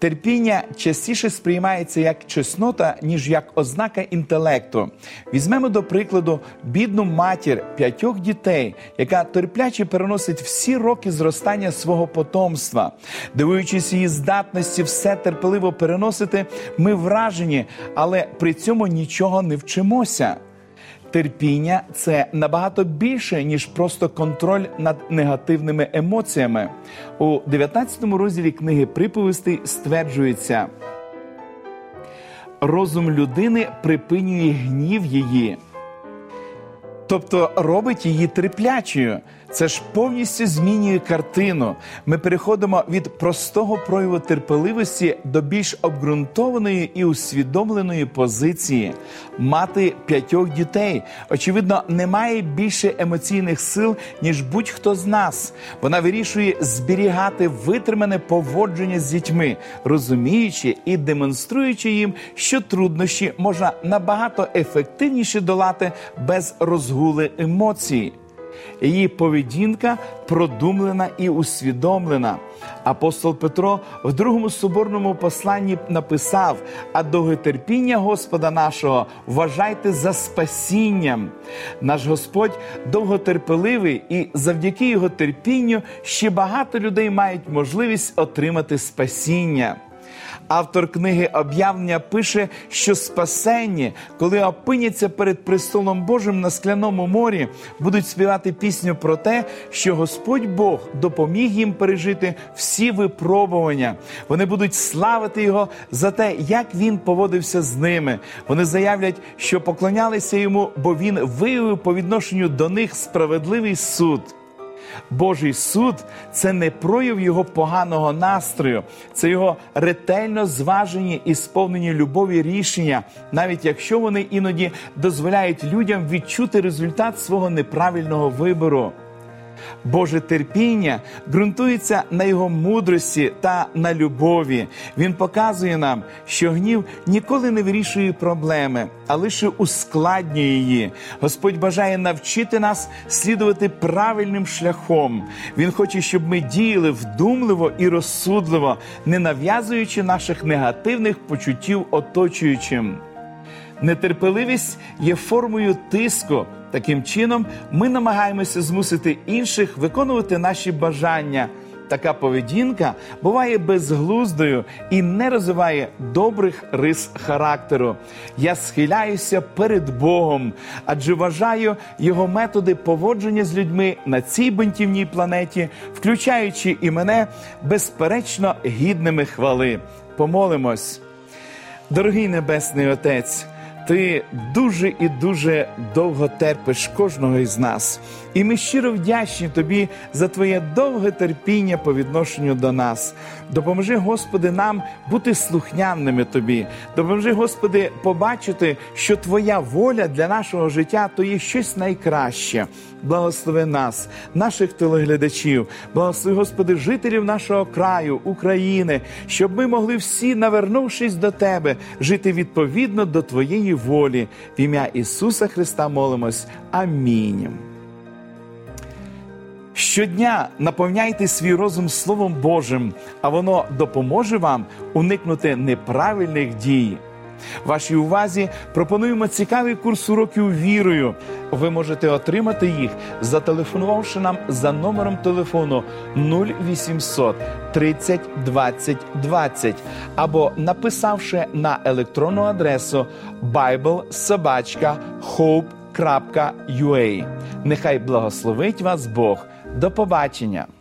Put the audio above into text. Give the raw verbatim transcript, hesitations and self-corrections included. Терпіння частіше сприймається як чеснота, ніж як ознака інтелекту. Візьмемо, до прикладу, бідну матір п'ятьох дітей, яка терпляче переносить всі роки зростання свого потомства. Дивуючись її здатності все терпеливо переносити, ми вражені, але при цьому нічого не вчимося. Терпіння – це набагато більше, ніж просто контроль над негативними емоціями. У дев'ятнадцятому розділі книги «Приповістей» стверджується: «Розум людини припинює гнів її». Тобто робить її терплячою. Це ж повністю змінює картину. Ми переходимо від простого прояву терпеливості до більш обґрунтованої і усвідомленої позиції. Мати п'ятьох дітей, очевидно, не має більше емоційних сил, ніж будь-хто з нас. Вона вирішує зберігати витримане поводження з дітьми, розуміючи і демонструючи їм, що труднощі можна набагато ефективніше долати без розгули емоцій. Її поведінка продумлена і усвідомлена. Апостол Петро в Другому Соборному Посланні написав: «А довготерпіння Господа нашого вважайте за спасінням». Наш Господь довготерпеливий, і завдяки його терпінню ще багато людей мають можливість отримати спасіння. Автор книги «Об'явлення» пише, що спасенні, коли опиняться перед престолом Божим на Скляному морі, будуть співати пісню про те, що Господь Бог допоміг їм пережити всі випробування. Вони будуть славити Його за те, як Він поводився з ними. Вони заявлять, що поклонялися Йому, бо Він виявив по відношенню до них справедливий суд. Божий суд – це не прояв його поганого настрою, це його ретельно зважені і сповнені любові рішення, навіть якщо вони іноді дозволяють людям відчути результат свого неправильного вибору. Боже терпіння ґрунтується на його мудрості та на любові. Він показує нам, що гнів ніколи не вирішує проблеми, а лише ускладнює її. Господь бажає навчити нас слідувати правильним шляхом. Він хоче, щоб ми діяли вдумливо і розсудливо, не нав'язуючи наших негативних почуттів оточуючим. Нетерпеливість є формою тиску. Таким чином, ми намагаємося змусити інших виконувати наші бажання. Така поведінка буває безглуздою і не розвиває добрих рис характеру. Я схиляюся перед Богом, адже вважаю його методи поводження з людьми на цій бунтівній планеті, включаючи і мене, безперечно гідними хвали. Помолимось. Дорогий Небесний Отець, Ти дуже і дуже довго терпиш кожного із нас. І ми щиро вдячні Тобі за Твоє довге терпіння по відношенню до нас. Допоможи, Господи, нам бути слухняними Тобі. Допоможи, Господи, побачити, що Твоя воля для нашого життя – то є щось найкраще. Благослови нас, наших телеглядачів. Благослови, Господи, жителів нашого краю, України, щоб ми могли всі, навернувшись до Тебе, жити відповідно до Твоєї волі. В ім'я Ісуса Христа молимось. Амінь. Щодня наповняйте свій розум Словом Божим, а воно допоможе вам уникнути неправильних дій. Вашій увазі пропонуємо цікавий курс уроків вірою. Ви можете отримати їх, зателефонувавши нам за номером телефону нуль вісімсот тридцять двадцять двадцять або написавши на електронну адресу bible собака hope крапка ю а. Нехай благословить вас Бог! До побачення!